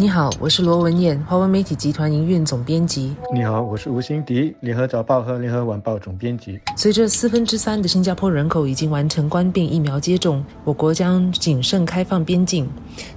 你好，我是罗文艳，华文媒体集团营运总编辑。你好，我是吴欣迪，联合早报和联合晚报总编辑。随着3/4的新加坡人口已经完成冠病疫苗接种，我国将谨慎开放边境。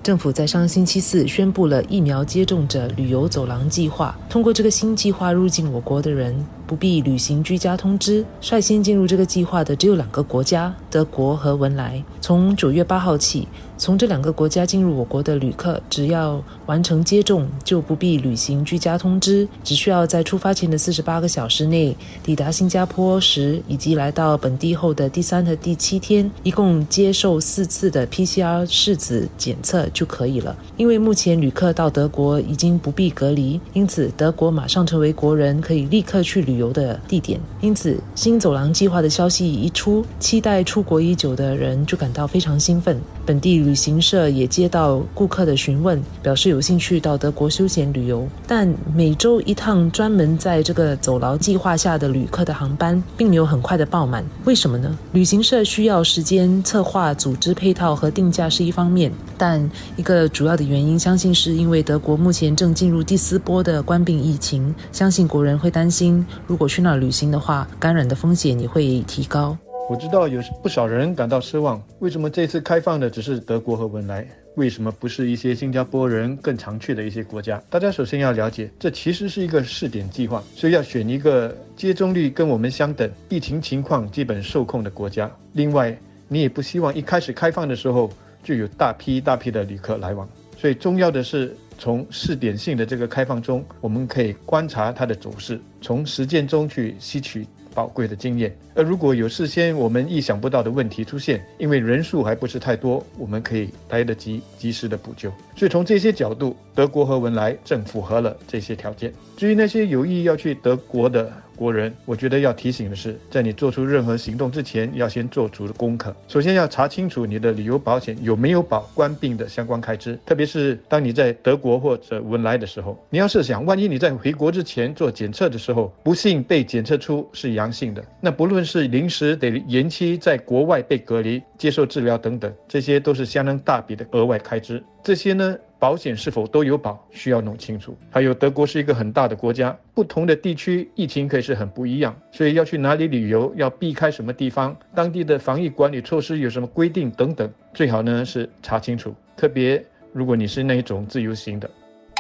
政府在上星期4宣布了疫苗接种者旅游走廊计划，通过这个新计划入境我国的人不必履行居家通知。率先进入这个计划的只有2个国家，德国和文莱。从9月8号起，从这2个国家进入我国的旅客，只要完成接种就不必履行居家通知，只需要在出发前的48个小时内抵达新加坡时以及来到本地后的第3和第7天一共接受4次的 PCR 试纸检测就可以了。因为目前旅客到德国已经不必隔离，因此德国马上成为国人可以立刻去旅游的地点。因此新走廊计划的消息一出，期待出国已久的人就感到非常兴奋。本地旅行社也接到顾客的询问，表示有兴趣到德国休闲旅游，但每周一趟专门在这个走廊计划下的旅客的航班并没有很快的爆满。为什么呢？旅行社需要时间策划、组织配套和定价是一方面，但一个主要的原因相信是因为德国目前正进入第4波的冠病疫情，相信国人会担心如果去那旅行的话，感染的风险也会提高。我知道有不少人感到失望，为什么这次开放的只是德国和文莱？为什么不是一些新加坡人更常去的一些国家？大家首先要了解，这其实是一个试点计划，所以要选一个接种率跟我们相等、疫情情况基本受控的国家。另外，你也不希望一开始开放的时候就有大批的旅客来往，所以重要的是从试点性的这个开放中，我们可以观察它的走势，从实践中去吸取宝贵的经验。而如果有事先我们意想不到的问题出现，因为人数还不是太多，我们可以来得及及时的补救。所以从这些角度，德国和文莱正符合了这些条件。至于那些有意要去德国的国人，我觉得要提醒的是，在你做出任何行动之前，要先做足功课。首先要查清楚你的旅游保险有没有保冠病的相关开支，特别是当你在德国或者文莱的时候，你要设想，万一你在回国之前做检测的时候，不幸被检测出是阳性的，那不论是临时得延期在国外被隔离、接受治疗等等，这些都是相当大笔的额外开支。这些呢，保险是否都有保，需要弄清楚。还有，德国是一个很大的国家，不同的地区疫情可以是很不一样，所以要去哪里旅游，要避开什么地方，当地的防疫管理措施有什么规定等等，最好呢是查清楚。特别如果你是那一种自由行的。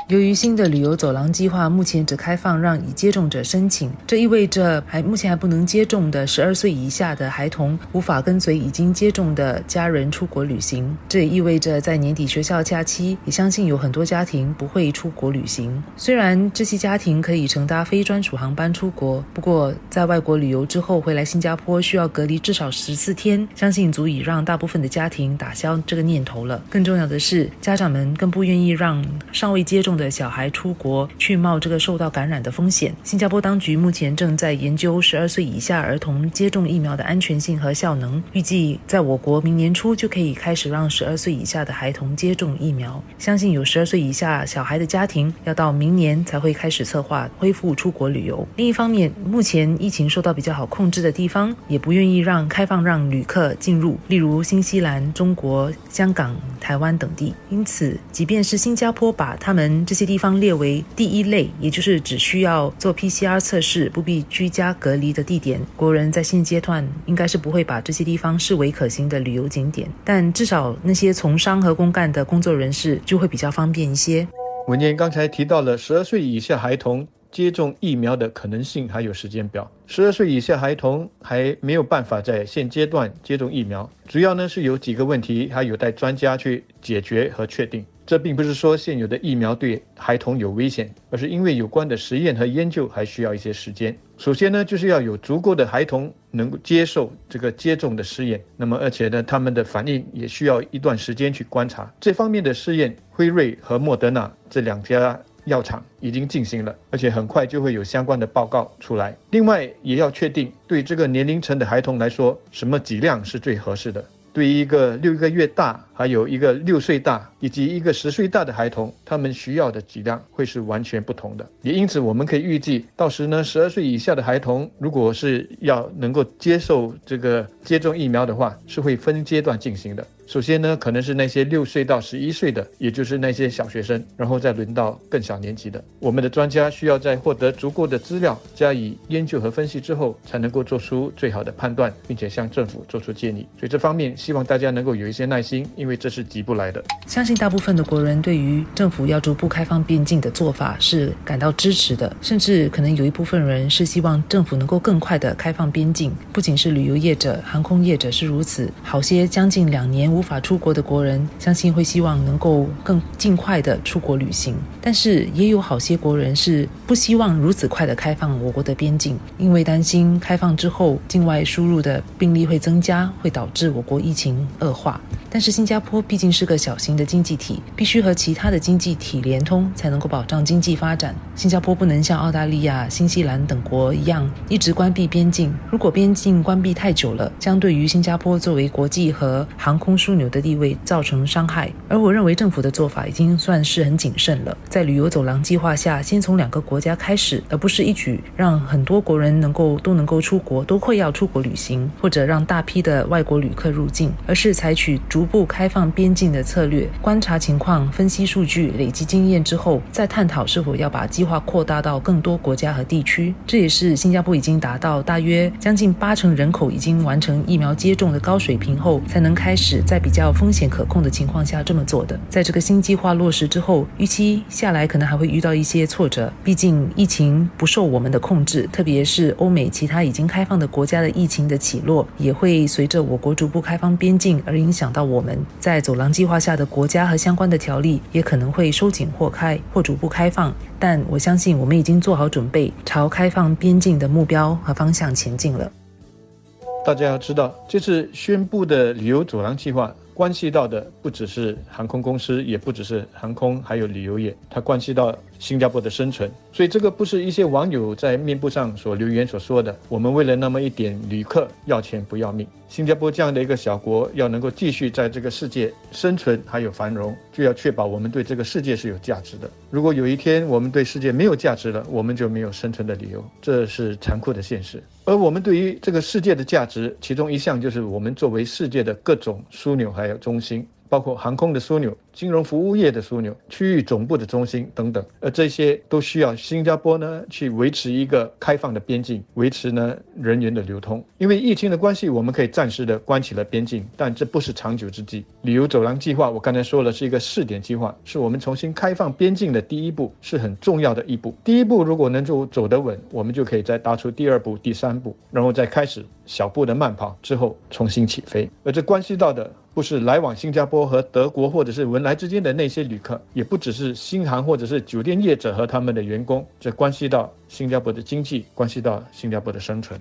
由于新的旅游走廊计划目前只开放让已接种者申请，这意味着目前还不能接种的12岁以下的孩童无法跟随已经接种的家人出国旅行。这也意味着在年底学校假期，也相信有很多家庭不会出国旅行。虽然这些家庭可以乘搭非专属航班出国，不过在外国旅游之后回来新加坡需要隔离至少14天，相信足以让大部分的家庭打消这个念头了。更重要的是，家长们更不愿意让尚未接种的小孩出国去冒这个受到感染的风险。新加坡当局目前正在研究12岁以下儿童接种疫苗的安全性和效能，预计在我国明年初就可以开始让12岁以下的孩童接种疫苗。相信有12岁以下小孩的家庭要到明年才会开始策划恢复出国旅游。另一方面，目前疫情受到比较好控制的地方也不愿意开放让旅客进入，例如新西兰、中国、香港、台湾等地。因此即便是新加坡把他们这些地方列为第一类，也就是只需要做 PCR 测试不必居家隔离的地点，国人在现阶段应该是不会把这些地方视为可行的旅游景点，但至少那些从商和公干的工作人士就会比较方便一些。文彦刚才提到了12岁以下孩童接种疫苗的可能性还有时间表。12岁以下孩童还没有办法在现阶段接种疫苗，主要呢是有几个问题还有待专家去解决和确定。这并不是说现有的疫苗对孩童有危险，而是因为有关的实验和研究还需要一些时间。首先呢，就是要有足够的孩童能够接受这个接种的试验，那么而且呢，他们的反应也需要一段时间去观察。这方面的试验，辉瑞和莫德纳这2家药厂已经进行了，而且很快就会有相关的报告出来。另外，也要确定对这个年龄层的孩童来说，什么剂量是最合适的。对于一个6个月大还有一个6岁大以及一个10岁大的孩童，他们需要的剂量会是完全不同的。也因此，我们可以预计，到时呢，12岁以下的孩童，如果是要能够接受这个接种疫苗的话，是会分阶段进行的。首先呢，可能是那些6岁到11岁的，也就是那些小学生，然后再轮到更小年级的。我们的专家需要在获得足够的资料加以研究和分析之后，才能够做出最好的判断，并且向政府做出建议。所以这方面，希望大家能够有一些耐心，因为这是急不来的。相信大部分的国人对于政府要逐步开放边境的做法是感到支持的，甚至可能有一部分人是希望政府能够更快地开放边境。不仅是旅游业者、航空业者是如此，好些将近2年无法出国的国人，相信会希望能够更尽快的出国旅行。但是也有好些国人是不希望如此快的开放我国的边境，因为担心开放之后境外输入的病例会增加，会导致我国疫情恶化。但是新加坡毕竟是个小型的经济体，必须和其他的经济体联通，才能够保障经济发展。新加坡不能像澳大利亚、新西兰等国一样一直关闭边境，如果边境关闭太久了，将对于新加坡作为国际和航空枢纽的地位造成伤害。而我认为政府的做法已经算是很谨慎了，在旅游走廊计划下，先从2个国家开始，而不是一举让很多国人都能够出国，都会要出国旅行，或者让大批的外国旅客入境，而是采取逐步开放边境的策略，观察情况，分析数据，累积经验之后，再探讨是否要把计划扩大到更多国家和地区。这也是新加坡已经达到大约将近80%人口已经完成疫苗接种的高水平后，才能开始在比较风险可控的情况下这么做的。在这个新计划落实之后，预期下来可能还会遇到一些挫折，毕竟疫情不受我们的控制，特别是欧美其他已经开放的国家的疫情的起落，也会随着我国逐步开放边境而影响到我们在走廊计划下的国家和相关的条例，也可能会收紧或逐步开放。但我相信我们已经做好准备，朝开放边境的目标和方向前进了。大家要知道，这次宣布的旅游走廊计划关系到的不只是航空公司，也不只是航空，还有旅游业，它关系到新加坡的生存。所以这个不是一些网友在面部上所留言所说的，我们为了那么一点旅客要钱不要命。新加坡这样的一个小国要能够继续在这个世界生存还有繁荣，就要确保我们对这个世界是有价值的。如果有一天我们对世界没有价值了，我们就没有生存的理由，这是残酷的现实。而我们对于这个世界的价值，其中一项就是我们作为世界的各种枢纽还有中心，包括航空的枢纽、金融服务业的枢纽、区域总部的中心等等，而这些都需要新加坡呢去维持一个开放的边境，维持呢人员的流通。因为疫情的关系，我们可以暂时的关起了边境，但这不是长久之计。旅游走廊计划我刚才说了是一个试点计划，是我们重新开放边境的第一步，是很重要的一步。第一步如果能够走得稳，我们就可以再踏出第二步、第三步，然后再开始小步的慢跑，之后重新起飞。而这关系到的不是来往新加坡和德国或者是文莱之间的那些旅客，也不只是新航或者是酒店业者和他们的员工，这关系到新加坡的经济，关系到新加坡的生存。